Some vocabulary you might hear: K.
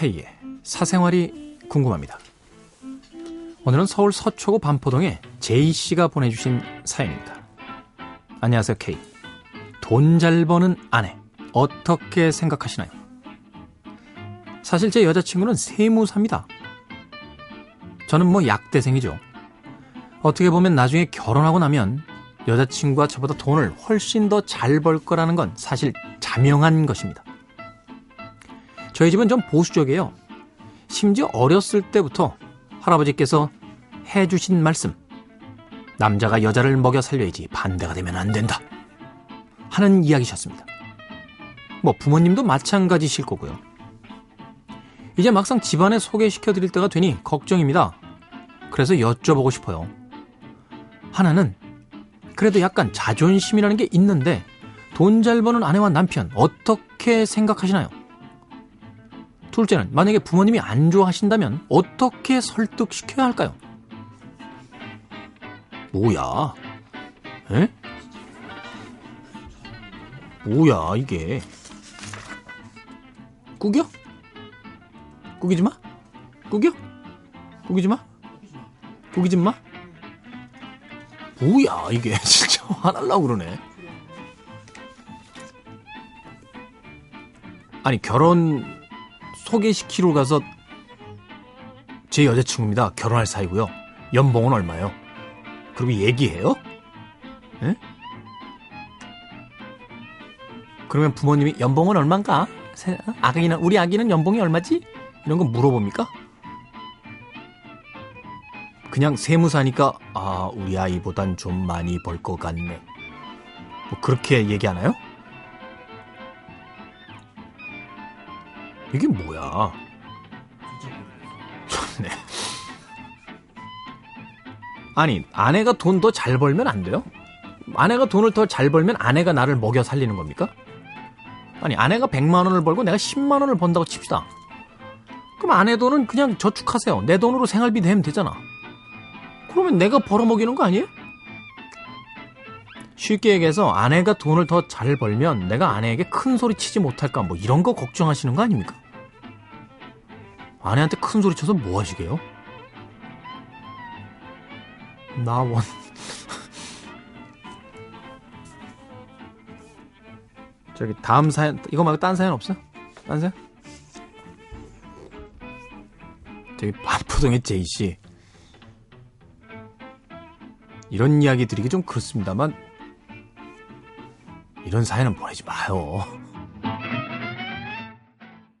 K의 사생활이 궁금합니다. 오늘은 서울 서초구 반포동에 J씨가 보내주신 사연입니다. 안녕하세요, K. 돈 잘 버는 아내, 어떻게 생각하시나요? 사실 제 여자친구는 세무사입니다. 저는 약대생이죠. 어떻게 보면 나중에 결혼하고 나면 여자친구가 저보다 돈을 훨씬 더 잘 벌 거라는 건 사실 자명한 것입니다. 저희 집은 좀 보수적이에요. 심지어 어렸을 때부터 할아버지께서 해주신 말씀, 남자가 여자를 먹여 살려야지 반대가 되면 안 된다 하는 이야기셨습니다. 부모님도 마찬가지실 거고요. 이제 막상 집안에 소개시켜드릴 때가 되니 걱정입니다. 그래서 여쭤보고 싶어요. 하나는 그래도 약간 자존심이라는 게 있는데 돈 잘 버는 아내와 남편 어떻게 생각하시나요? 둘째는 만약에 부모님이 안 좋아하신다면 어떻게 설득시켜야 할까요? 뭐야? 에? 뭐야 이게? 꾸겨? 꾸기지 마? 꾸겨? 꾸기지 마? 꾸기지 마? 뭐야 이게 진짜 화날라고 그러네. 아니 결혼 소개시키러 가서 제 여자친구입니다. 결혼할 사이고요. 연봉은 얼마요? 그리고 얘기해요? 에? 그러면 부모님이 연봉은 얼만가? 아기는 우리 아기는 연봉이 얼마지? 이런 거 물어봅니까? 그냥 세무사니까 아 우리 아이보단 좀 많이 벌 것 같네 그렇게 얘기하나요? 이게 뭐야? 네. 아니 아내가 돈 더 잘 벌면 안 돼요? 아내가 돈을 더 잘 벌면 아내가 나를 먹여 살리는 겁니까? 아니 아내가 100만 원을 벌고 내가 10만 원을 번다고 칩시다. 그럼 아내 돈은 그냥 저축하세요. 내 돈으로 생활비 내면 되잖아. 그러면 내가 벌어먹이는 거 아니에요? 쉽게 얘기해서 아내가 돈을 더 잘 벌면 내가 아내에게 큰 소리 치지 못할까 이런 거 걱정하시는 거 아닙니까? 아내한테 큰 소리 쳐서 뭐 하시게요? 나원 저기 다음 사연 이거 말고 딴 사연 없어? 딴 사연? 저기 반포동의 제이씨 이런 이야기 드리기 좀 그렇습니다만 이런 사연은 보내지 마요.